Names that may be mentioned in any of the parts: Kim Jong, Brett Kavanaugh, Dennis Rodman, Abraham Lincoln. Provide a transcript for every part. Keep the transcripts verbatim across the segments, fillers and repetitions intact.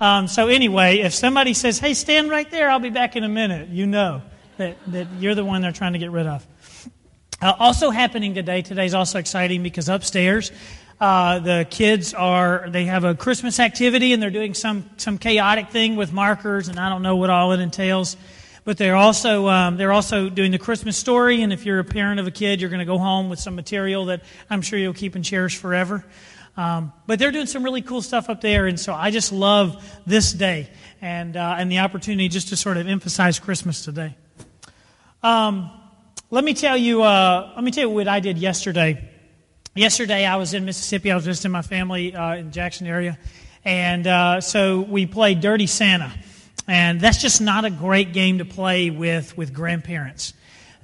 Um, so anyway, if somebody says, hey, stand right there, I'll be back in a minute, you know that, that you're the one they're trying to get rid of. Uh, also happening today, today's also exciting because upstairs, Uh, the kids are, they have a Christmas activity and they're doing some, some chaotic thing with markers and I don't know what all it entails. But they're also, um, they're also doing the Christmas story, and if you're a parent of a kid, you're going to go home with some material that I'm sure you'll keep and cherish forever. Um, but they're doing some really cool stuff up there, and so I just love this day and, uh, and the opportunity just to sort of emphasize Christmas today. Um, let me tell you, uh, let me tell you what I did yesterday. Yesterday, I was in Mississippi. I was visiting my family uh, in the Jackson area. And uh, so we played Dirty Santa. And that's just not a great game to play with, with grandparents.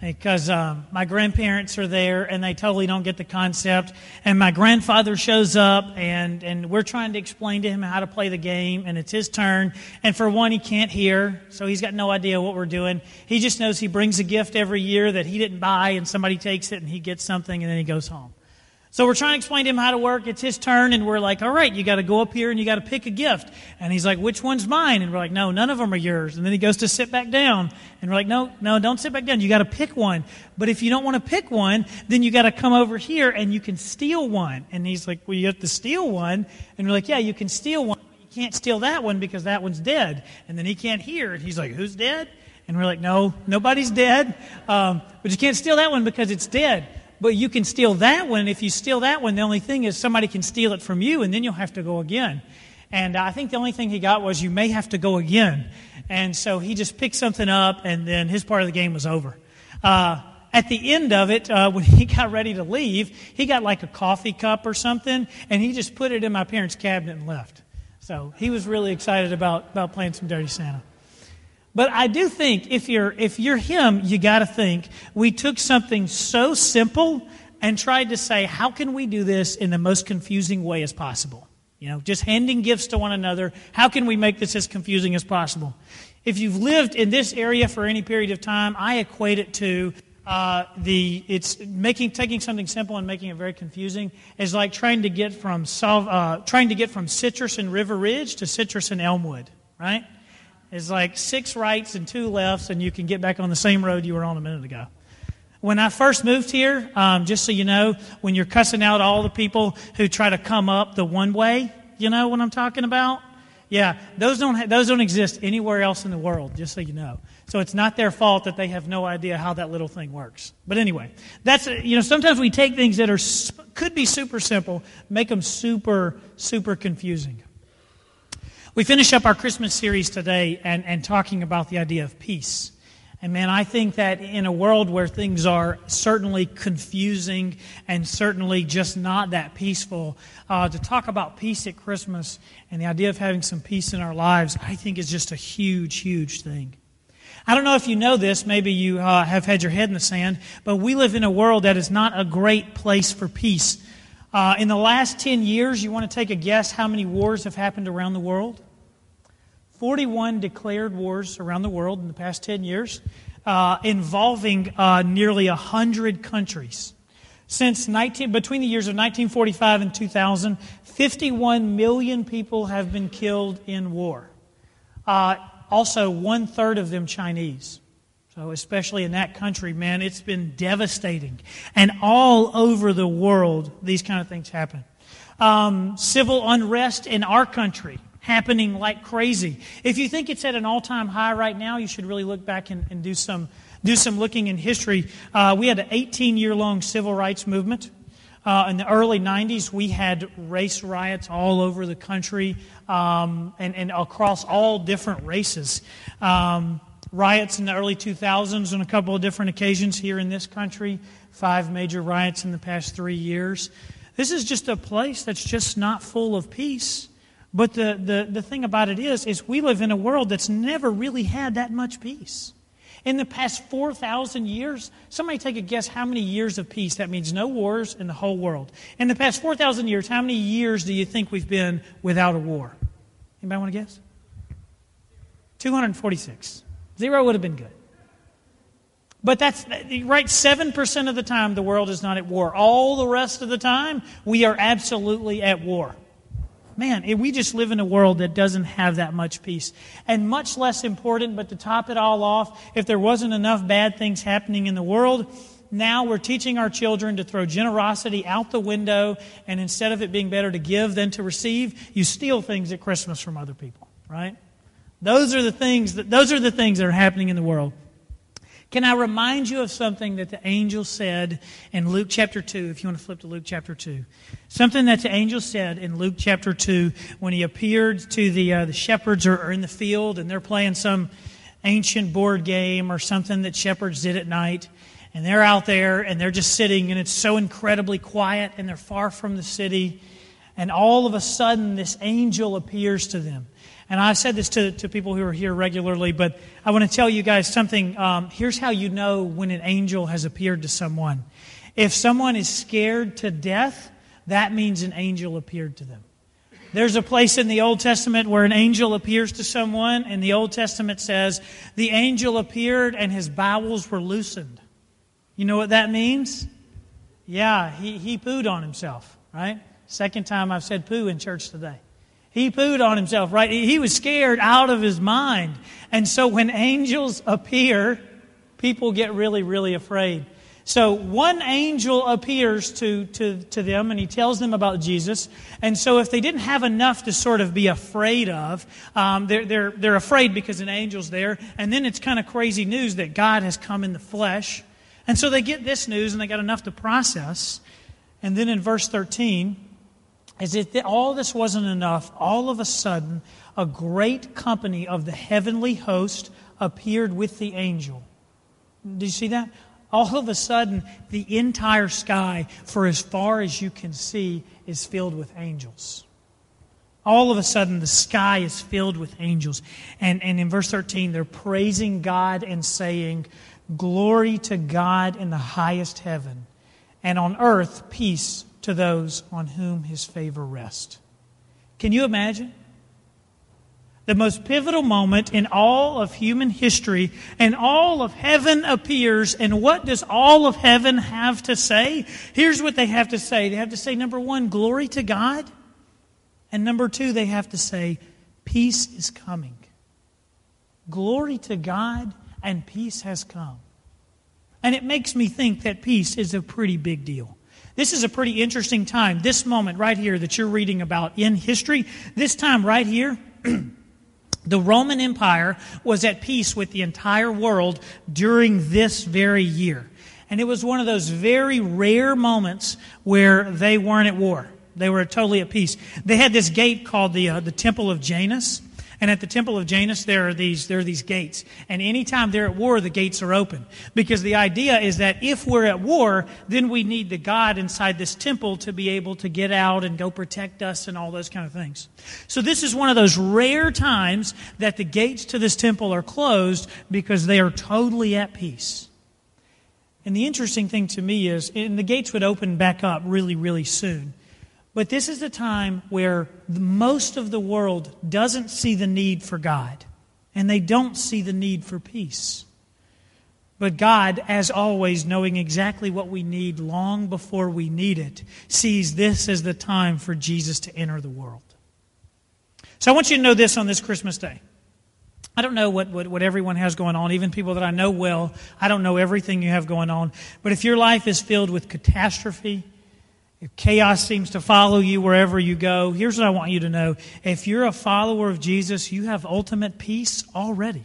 Because um, my grandparents are there, and they totally don't get the concept. And my grandfather shows up, and, and we're trying to explain to him how to play the game. And it's his turn. And for one, he can't hear, so he's got no idea what we're doing. He just knows he brings a gift every year that he didn't buy, and somebody takes it, and he gets something, and then he goes home. So we're trying to explain to him how to work. It's his turn, and we're like, all right, you got to go up here, and you got to pick a gift. And he's like, which one's mine? And we're like, no, none of them are yours. And then he goes to sit back down, and we're like, no, no, don't sit back down. You got to pick one. But if you don't want to pick one, then you got to come over here, and you can steal one. And he's like, well, you have to steal one. And we're like, yeah, you can steal one. You can't steal that one because that one's dead. And then he can't hear. And he's like, who's dead? And we're like, no, nobody's dead. Um, but you can't steal that one because it's dead. But you can steal that one. If you steal that one, the only thing is somebody can steal it from you, and then you'll have to go again. And I think the only thing he got was you may have to go again. And so he just picked something up, and then his part of the game was over. Uh, at the end of it, uh, when he got ready to leave, he got like a coffee cup or something, and he just put it in my parents' cabinet and left. So he was really excited about, about playing some Dirty Santa. But I do think if you're if you're him, you got to think, we took something so simple and tried to say, how can we do this in the most confusing way as possible? You know, just handing gifts to one another. How can we make this as confusing as possible? If you've lived in this area for any period of time, I equate it to uh, the it's making taking something simple and making it very confusing is like trying to get from solve, uh, trying to get from Citrus and River Ridge to Citrus and Elmwood, right? It's like six rights and two lefts, and you can get back on the same road you were on a minute ago. When I first moved here, um, just so you know, when you're cussing out all the people who try to come up the one way, you know what I'm talking about? Yeah, those don't ha- those don't exist anywhere else in the world, just so you know. So it's not their fault that they have no idea how that little thing works. But anyway, that's you know sometimes we take things that are could be super simple, make them super, super confusing. We finish up our Christmas series today and, and talking about the idea of peace. And man, I think that in a world where things are certainly confusing and certainly just not that peaceful, uh, to talk about peace at Christmas and the idea of having some peace in our lives, I think is just a huge, huge thing. I don't know if you know this, maybe you uh, have had your head in the sand, but we live in a world that is not a great place for peace. Uh, in the last ten years, you want to take a guess how many wars have happened around the world? forty-one declared wars around the world in the past ten years, uh, involving uh, nearly one hundred countries. Since nineteen between the years of nineteen forty-five and two thousand, fifty-one million people have been killed in war. Uh, also, one-third of them Chinese. So especially in that country, man, it's been devastating. And all over the world, these kind of things happen. Um, civil unrest in our country happening like crazy. If you think it's at an all-time high right now, you should really look back and, and do some do some looking in history. Uh, we had an eighteen-year-long civil rights movement. Uh, in the early nineties, we had race riots all over the country um, and, and across all different races. Um Riots in the early two thousands on a couple of different occasions here in this country. Five major riots in the past three years. This is just a place that's just not full of peace. But the, the, the thing about it is, is we live in a world that's never really had that much peace. In the past four thousand years, somebody take a guess how many years of peace. That means no wars in the whole world. In the past four thousand years, how many years do you think we've been without a war? Anybody want to guess? two hundred forty-six. Zero would have been good. But that's, right, seven percent of the time the world is not at war. All the rest of the time, we are absolutely at war. Man, it, we just live in a world that doesn't have that much peace. And much less important, but to top it all off, if there wasn't enough bad things happening in the world, now we're teaching our children to throw generosity out the window, and instead of it being better to give than to receive, you steal things at Christmas from other people, right? Those are the things that, those are the things that are happening in the world. Can I remind you of something that the angel said in Luke chapter two, if you want to flip to Luke chapter two. Something that the angel said in Luke chapter two when he appeared to the uh, the shepherds are, are in the field and they're playing some ancient board game or something that shepherds did at night. And they're out there and they're just sitting and it's so incredibly quiet and they're far from the city. And all of a sudden this angel appears to them. And I've said this to, to people who are here regularly, but I want to tell you guys something. Um, here's how you know when an angel has appeared to someone. If someone is scared to death, that means an angel appeared to them. There's a place in the Old Testament where an angel appears to someone, and the Old Testament says, the angel appeared and his bowels were loosened. You know what that means? Yeah, he, he pooed on himself, right? Second time I've said poo in church today. He pooed on himself, right? He was scared out of his mind. And so when angels appear, people get really, really afraid. So one angel appears to, to, to them and he tells them about Jesus. And so if they didn't have enough to sort of be afraid of, um, they're, they're, they're afraid because an angel's there. And then it's kind of crazy news that God has come in the flesh. And so they get this news and they got enough to process. And then in verse thirteen... As if all this wasn't enough, all of a sudden, a great company of the heavenly host appeared with the angel. Did you see that? All of a sudden, the entire sky, for as far as you can see, is filled with angels. All of a sudden, the sky is filled with angels. And, and in verse thirteen, they're praising God and saying, "Glory to God in the highest heaven, and on earth peace to those on whom His favor rests." Can you imagine? The most pivotal moment in all of human history, and all of heaven appears, and what does all of heaven have to say? Here's what they have to say. They have to say, number one, glory to God. And number two, they have to say, peace is coming. Glory to God, and peace has come. And it makes me think that peace is a pretty big deal. This is a pretty interesting time. This moment right here that you're reading about in history, this time right here, the Roman Empire was at peace with the entire world during this very year. And it was one of those very rare moments where they weren't at war. They were totally at peace. They had this gate called the uh, the Temple of Janus. And at the Temple of Janus, there are these there are these gates. And anytime they're at war, the gates are open. Because the idea is that if we're at war, then we need the God inside this temple to be able to get out and go protect us and all those kind of things. So this is one of those rare times that the gates to this temple are closed because they are totally at peace. And the interesting thing to me is, and the gates would open back up really, really soon. But this is a time where most of the world doesn't see the need for God, and they don't see the need for peace. But God, as always, knowing exactly what we need long before we need it, sees this as the time for Jesus to enter the world. So I want you to know this on this Christmas day. I don't know what, what, what everyone has going on, even people that I know well. I don't know everything you have going on. But if your life is filled with catastrophe, if chaos seems to follow you wherever you go, here's what I want you to know. If you're a follower of Jesus, you have ultimate peace already.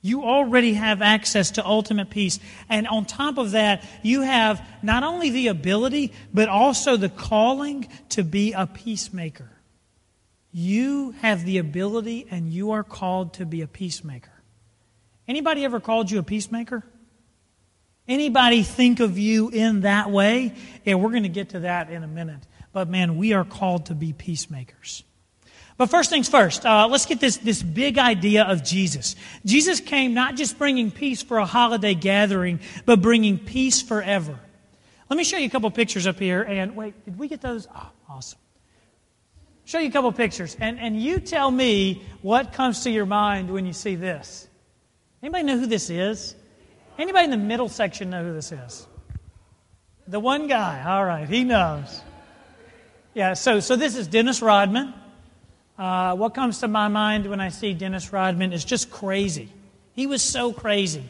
You already have access to ultimate peace. And on top of that, you have not only the ability, but also the calling to be a peacemaker. You have the ability and you are called to be a peacemaker. Anybody ever called you a peacemaker? Anybody think of you in that way? Yeah, we're going to get to that in a minute. But man, we are called to be peacemakers. But first things first, uh, let's get this, this big idea of Jesus. Jesus came not just bringing peace for a holiday gathering, but bringing peace forever. Let me show you a couple pictures up here. And wait, did we get those? Oh, awesome. Show you a couple pictures. And, and you tell me what comes to your mind when you see this. Anybody know who this is? Anybody in the middle section know who this is? The one guy. All right, he knows. Yeah, so, so this is Dennis Rodman. Uh, what comes to my mind when I see Dennis Rodman is just crazy. He was so crazy.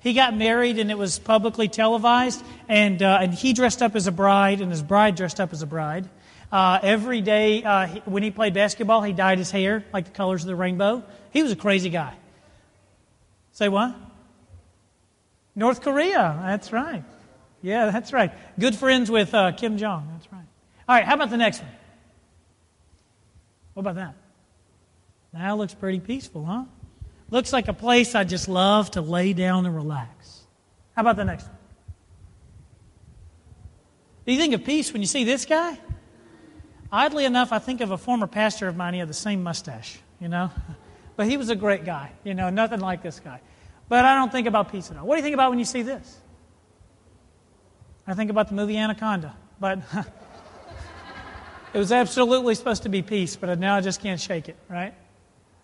He got married, and it was publicly televised, and uh, and he dressed up as a bride, and his bride dressed up as a bride. Uh, every day uh, he, when he played basketball, he dyed his hair like the colors of the rainbow. He was a crazy guy. Say what? North Korea. That's right. Yeah, that's right. Good friends with uh, Kim Jong. That's right. All right, how about the next one? What about that? That looks pretty peaceful, huh? Looks like a place I just love to lay down and relax. How about the next one? Do you think of peace when you see this guy? Oddly enough, I think of a former pastor of mine. He had the same mustache, you know. But he was a great guy, you know, nothing like this guy. But I don't think about peace at all. What do you think about when you see this? I think about the movie Anaconda. But it was absolutely supposed to be peace, but now I just can't shake it, right?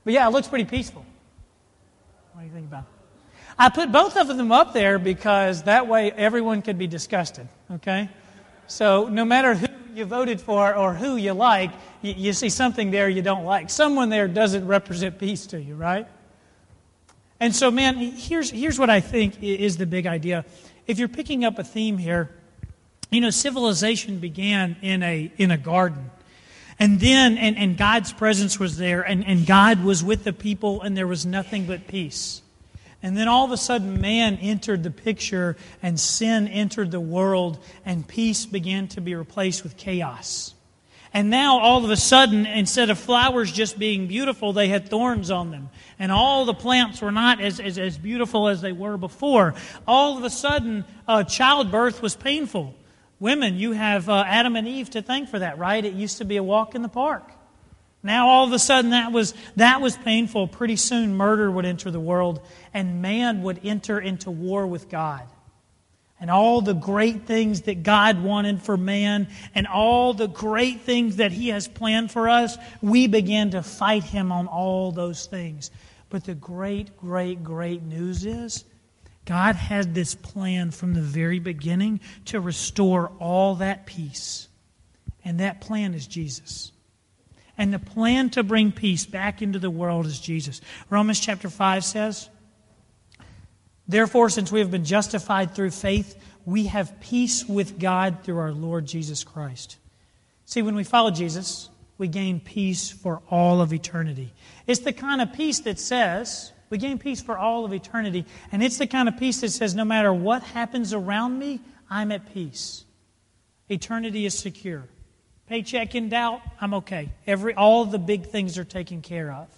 But yeah, it looks pretty peaceful. What do you think about it? I put both of them up there because that way everyone could be disgusted, okay? So no matter who you voted for or who you like, you, you see something there you don't like. Someone there doesn't represent peace to you, right? And so, man, here's, here's what I think is the big idea. If you're picking up a theme here, you know, civilization began in a in a garden. And then, and, and God's presence was there, and, and God was with the people, and there was nothing but peace. And then all of a sudden, man entered the picture, and sin entered the world, and peace began to be replaced with chaos. And now, all of a sudden, instead of flowers just being beautiful, they had thorns on them. And all the plants were not as, as, as beautiful as they were before. All of a sudden, uh, childbirth was painful. Women, you have uh, Adam and Eve to thank for that, right? It used to be a walk in the park. Now all of a sudden that was that was painful. Pretty soon murder would enter the world, and man would enter into war with God. And all the great things that God wanted for man, and all the great things that He has planned for us, we began to fight Him on all those things. But the great, great, great news is, God had this plan from the very beginning to restore all that peace. And that plan is Jesus. And the plan to bring peace back into the world is Jesus. Romans chapter five says, "Therefore, since we have been justified through faith, we have peace with God through our Lord Jesus Christ." See, when we follow Jesus, we gain peace for all of eternity. It's the kind of peace that says, we gain peace for all of eternity. And it's the kind of peace that says, no matter what happens around me, I'm at peace. Eternity is secure. Paycheck in doubt, I'm okay. Every, all the big things are taken care of.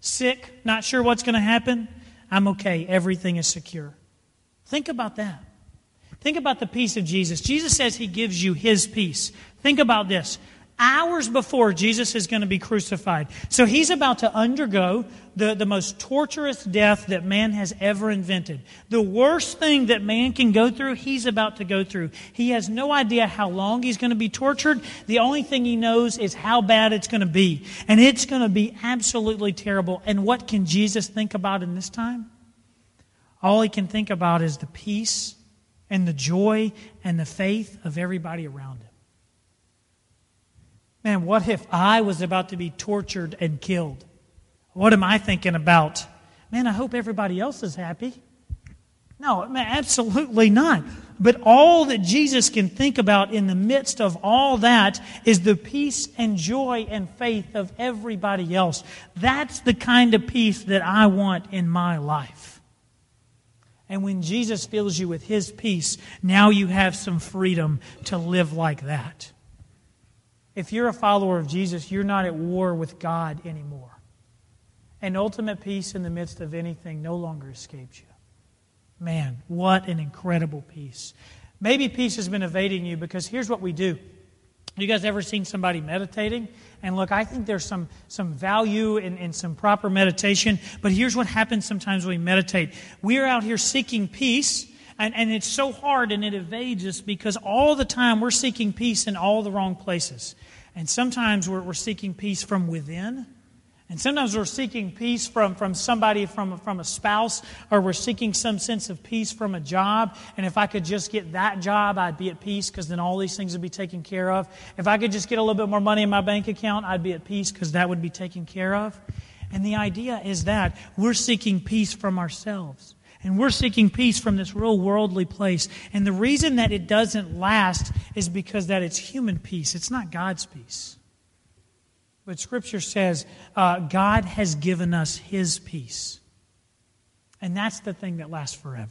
Sick, not sure what's going to happen, I'm okay. Everything is secure. Think about that. Think about the peace of Jesus. Jesus says He gives you His peace. Think about this. Hours before Jesus is going to be crucified. So He's about to undergo the, the most torturous death that man has ever invented. The worst thing that man can go through, He's about to go through. He has no idea how long He's going to be tortured. The only thing He knows is how bad it's going to be. And it's going to be absolutely terrible. And what can Jesus think about in this time? All He can think about is the peace and the joy and the faith of everybody around Him. Man, what if I was about to be tortured and killed? What am I thinking about? Man, I hope everybody else is happy. No, man, absolutely not. But all that Jesus can think about in the midst of all that is the peace and joy and faith of everybody else. That's the kind of peace that I want in my life. And when Jesus fills you with His peace, now you have some freedom to live like that. If you're a follower of Jesus, you're not at war with God anymore. And ultimate peace in the midst of anything no longer escapes you. Man, what an incredible peace. Maybe peace has been evading you because here's what we do. You guys ever seen somebody meditating? And look, I think there's some, some value in, in some proper meditation, but here's what happens sometimes when we meditate. We're out here seeking peace, and, and it's so hard and it evades us because all the time we're seeking peace in all the wrong places. And sometimes we're, we're seeking peace from within, And sometimes we're seeking peace from, from somebody, from, from a spouse, or we're seeking some sense of peace from a job. And if I could just get that job, I'd be at peace because then all these things would be taken care of. If I could just get a little bit more money in my bank account, I'd be at peace because that would be taken care of. And the idea is that we're seeking peace from ourselves. And we're seeking peace from this real worldly place. And the reason that it doesn't last is because that it's human peace. It's not God's peace. But Scripture says uh, God has given us His peace. And that's the thing that lasts forever.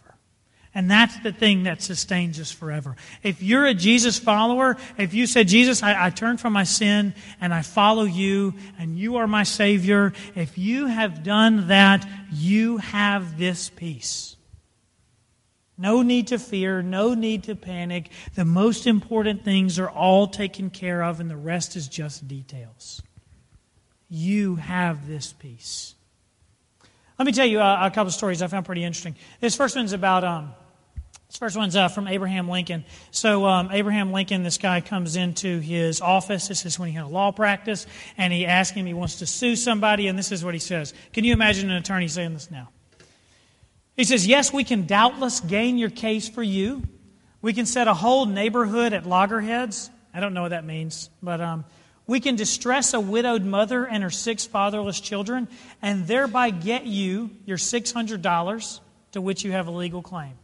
And that's the thing that sustains us forever. If you're a Jesus follower, if you said, Jesus, I, I turn from my sin and I follow you and you are my Savior, if you have done that, you have this peace. No need to fear, no need to panic. The most important things are all taken care of and the rest is just details. You have this peace. Let me tell you uh, a couple of stories I found pretty interesting. This first one's about, um, this first one's uh, from Abraham Lincoln. So um, Abraham Lincoln, this guy comes into his office. This is when he had a law practice. And he asks him, he wants to sue somebody. And this is what he says. Can you imagine an attorney saying this now? He says, yes, we can doubtless gain your case for you. We can set a whole neighborhood at loggerheads. I don't know what that means, but... Um, We can distress a widowed mother and her six fatherless children and thereby get you your six hundred dollars to which you have a legal claim,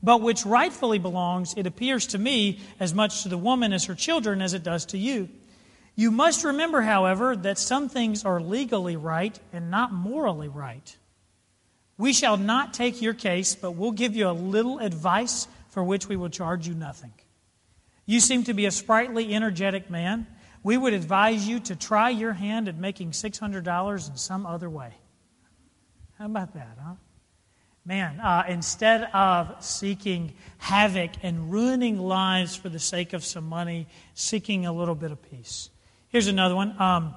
but which rightfully belongs, it appears to me, as much to the woman as her children as it does to you. You must remember, however, that some things are legally right and not morally right. We shall not take your case, but we'll give you a little advice for which we will charge you nothing. You seem to be a sprightly, energetic man. We would advise you to try your hand at making six hundred dollars in some other way. How about that, huh? Man, uh, instead of seeking havoc and ruining lives for the sake of some money, seeking a little bit of peace. Here's another one. Um,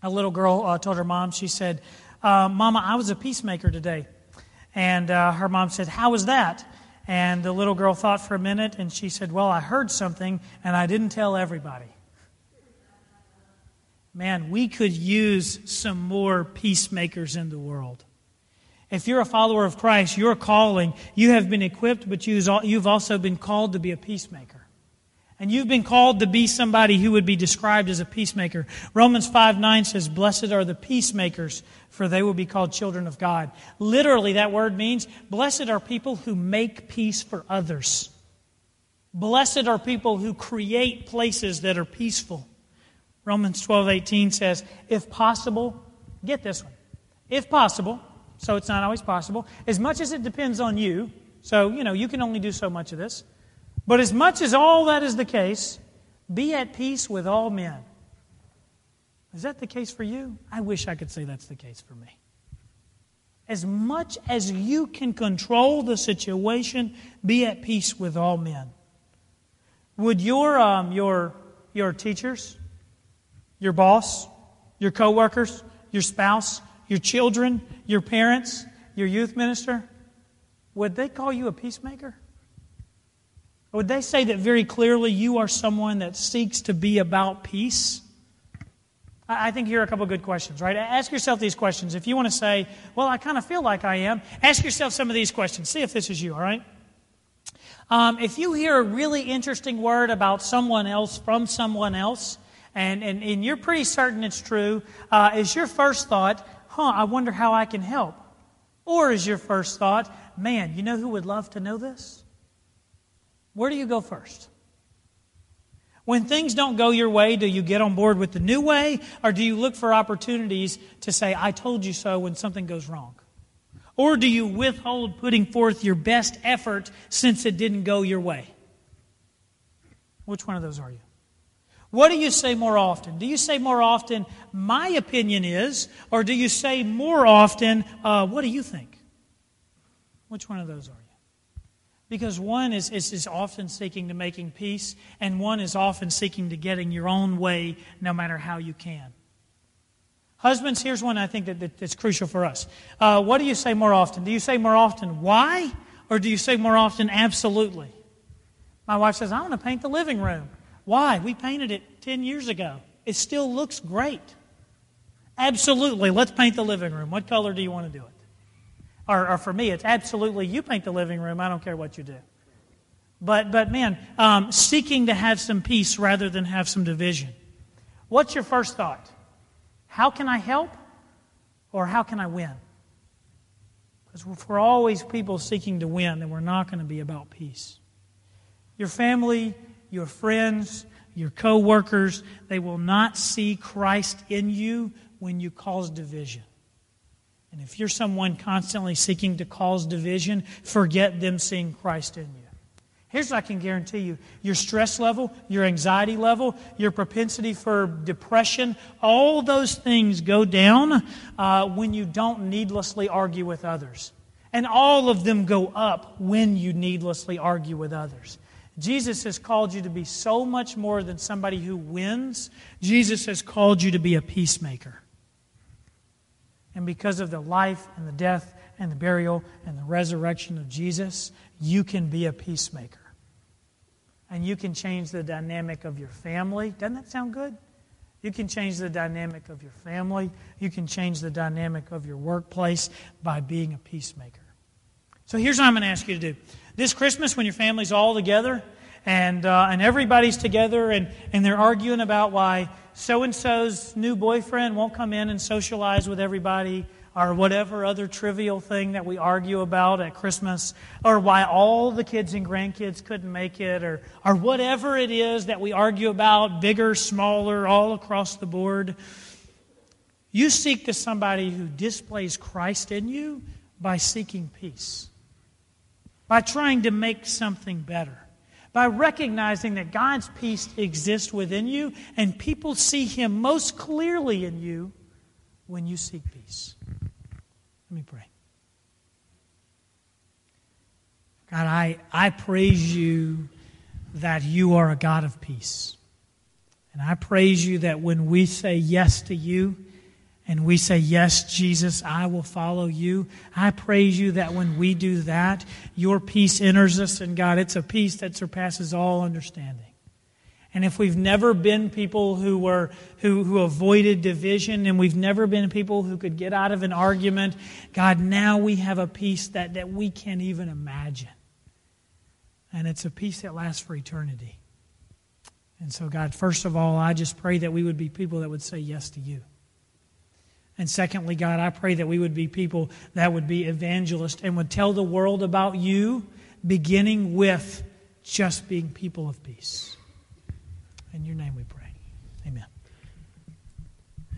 a little girl uh, told her mom, she said, uh, Mama, I was a peacemaker today. And uh, her mom said, how was that? And the little girl thought for a minute, and she said, well, I heard something, and I didn't tell everybody. Man, we could use some more peacemakers in the world. If you're a follower of Christ, your calling, you have been equipped, but you've also been called to be a peacemaker. And you've been called to be somebody who would be described as a peacemaker. Romans five nine says, blessed are the peacemakers, for they will be called children of God. Literally, that word means, blessed are people who make peace for others. Blessed are people who create places that are peaceful. Romans twelve eighteen says, if possible, get this one, if possible, so it's not always possible, as much as it depends on you, so, you know, you can only do so much of this, but as much as all that is the case, be at peace with all men. Is that the case for you? I wish I could say that's the case for me. As much as you can control the situation, be at peace with all men. Would your um, your your teachers... your boss, your coworkers, your spouse, your children, your parents, your youth minister, would they call you a peacemaker? Or would they say that very clearly you are someone that seeks to be about peace? I think here are a couple of good questions, right? Ask yourself these questions. If you want to say, well, I kind of feel like I am, ask yourself some of these questions. See if this is you, all right? Um, if you hear a really interesting word about someone else from someone else, And, and and you're pretty certain it's true, uh, is your first thought, huh, I wonder how I can help? Or is your first thought, man, you know who would love to know this? Where do you go first? When things don't go your way, do you get on board with the new way? Or do you look for opportunities to say, I told you so when something goes wrong? Or do you withhold putting forth your best effort since it didn't go your way? Which one of those are you? What do you say more often? Do you say more often, my opinion is, or do you say more often, uh, what do you think? Which one of those are you? Because one is, is, is often seeking to making peace, and one is often seeking to getting your own way no matter how you can. Husbands, here's one I think that, that, that's crucial for us. Uh, what do you say more often? Do you say more often, why? Or do you say more often, absolutely? My wife says, I want to paint the living room. Why? We painted it ten years ago. It still looks great. Absolutely, let's paint the living room. What color do you want to do it? Or, or for me, it's absolutely, you paint the living room. I don't care what you do. But, but man, um, seeking to have some peace rather than have some division. What's your first thought? How can I help? Or how can I win? Because if we're always people seeking to win, then we're not going to be about peace. Your family, your friends, your co-workers, they will not see Christ in you when you cause division. And if you're someone constantly seeking to cause division, forget them seeing Christ in you. Here's what I can guarantee you. Your stress level, your anxiety level, your propensity for depression, all those things go down uh, when you don't needlessly argue with others. And all of them go up when you needlessly argue with others. Jesus has called you to be so much more than somebody who wins. Jesus has called you to be a peacemaker. And because of the life and the death and the burial and the resurrection of Jesus, you can be a peacemaker. And you can change the dynamic of your family. Doesn't that sound good? You can change the dynamic of your family. You can change the dynamic of your workplace by being a peacemaker. So here's what I'm going to ask you to do. This Christmas, when your family's all together and uh, and everybody's together and, and they're arguing about why so-and-so's new boyfriend won't come in and socialize with everybody, or whatever other trivial thing that we argue about at Christmas, or why all the kids and grandkids couldn't make it, or, or whatever it is that we argue about, bigger, smaller, all across the board. You seek to somebody who displays Christ in you by seeking peace, by trying to make something better, by recognizing that God's peace exists within you, and people see Him most clearly in you when you seek peace. Let me pray. God, I, I praise you that you are a God of peace. And I praise you that when we say yes to you, and we say, yes, Jesus, I will follow you. I praise you that when we do that, your peace enters us. And God, it's a peace that surpasses all understanding. And if we've never been people who were who, who avoided division, and we've never been people who could get out of an argument, God, now we have a peace that, that we can't even imagine. And it's a peace that lasts for eternity. And so, God, first of all, I just pray that we would be people that would say yes to you. And secondly, God, I pray that we would be people that would be evangelists and would tell the world about you, beginning with just being people of peace. In your name we pray. Amen.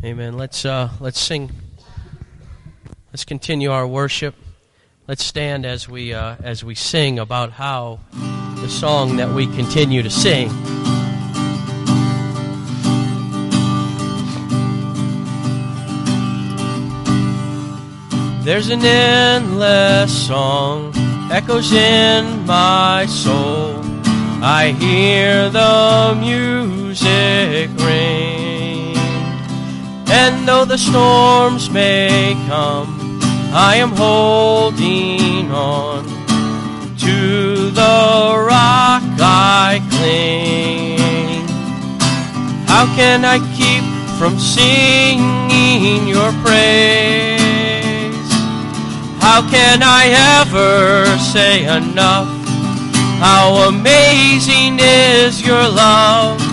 Amen. Let's uh, let's sing. Let's continue our worship. Let's stand as we uh, as we sing about how the song that we continue to sing. There's an endless song echoes in my soul. I hear the music ring. And though the storms may come, I am holding on to the rock I cling. How can I keep from singing your praise? How can I ever say enough? How amazing is your love?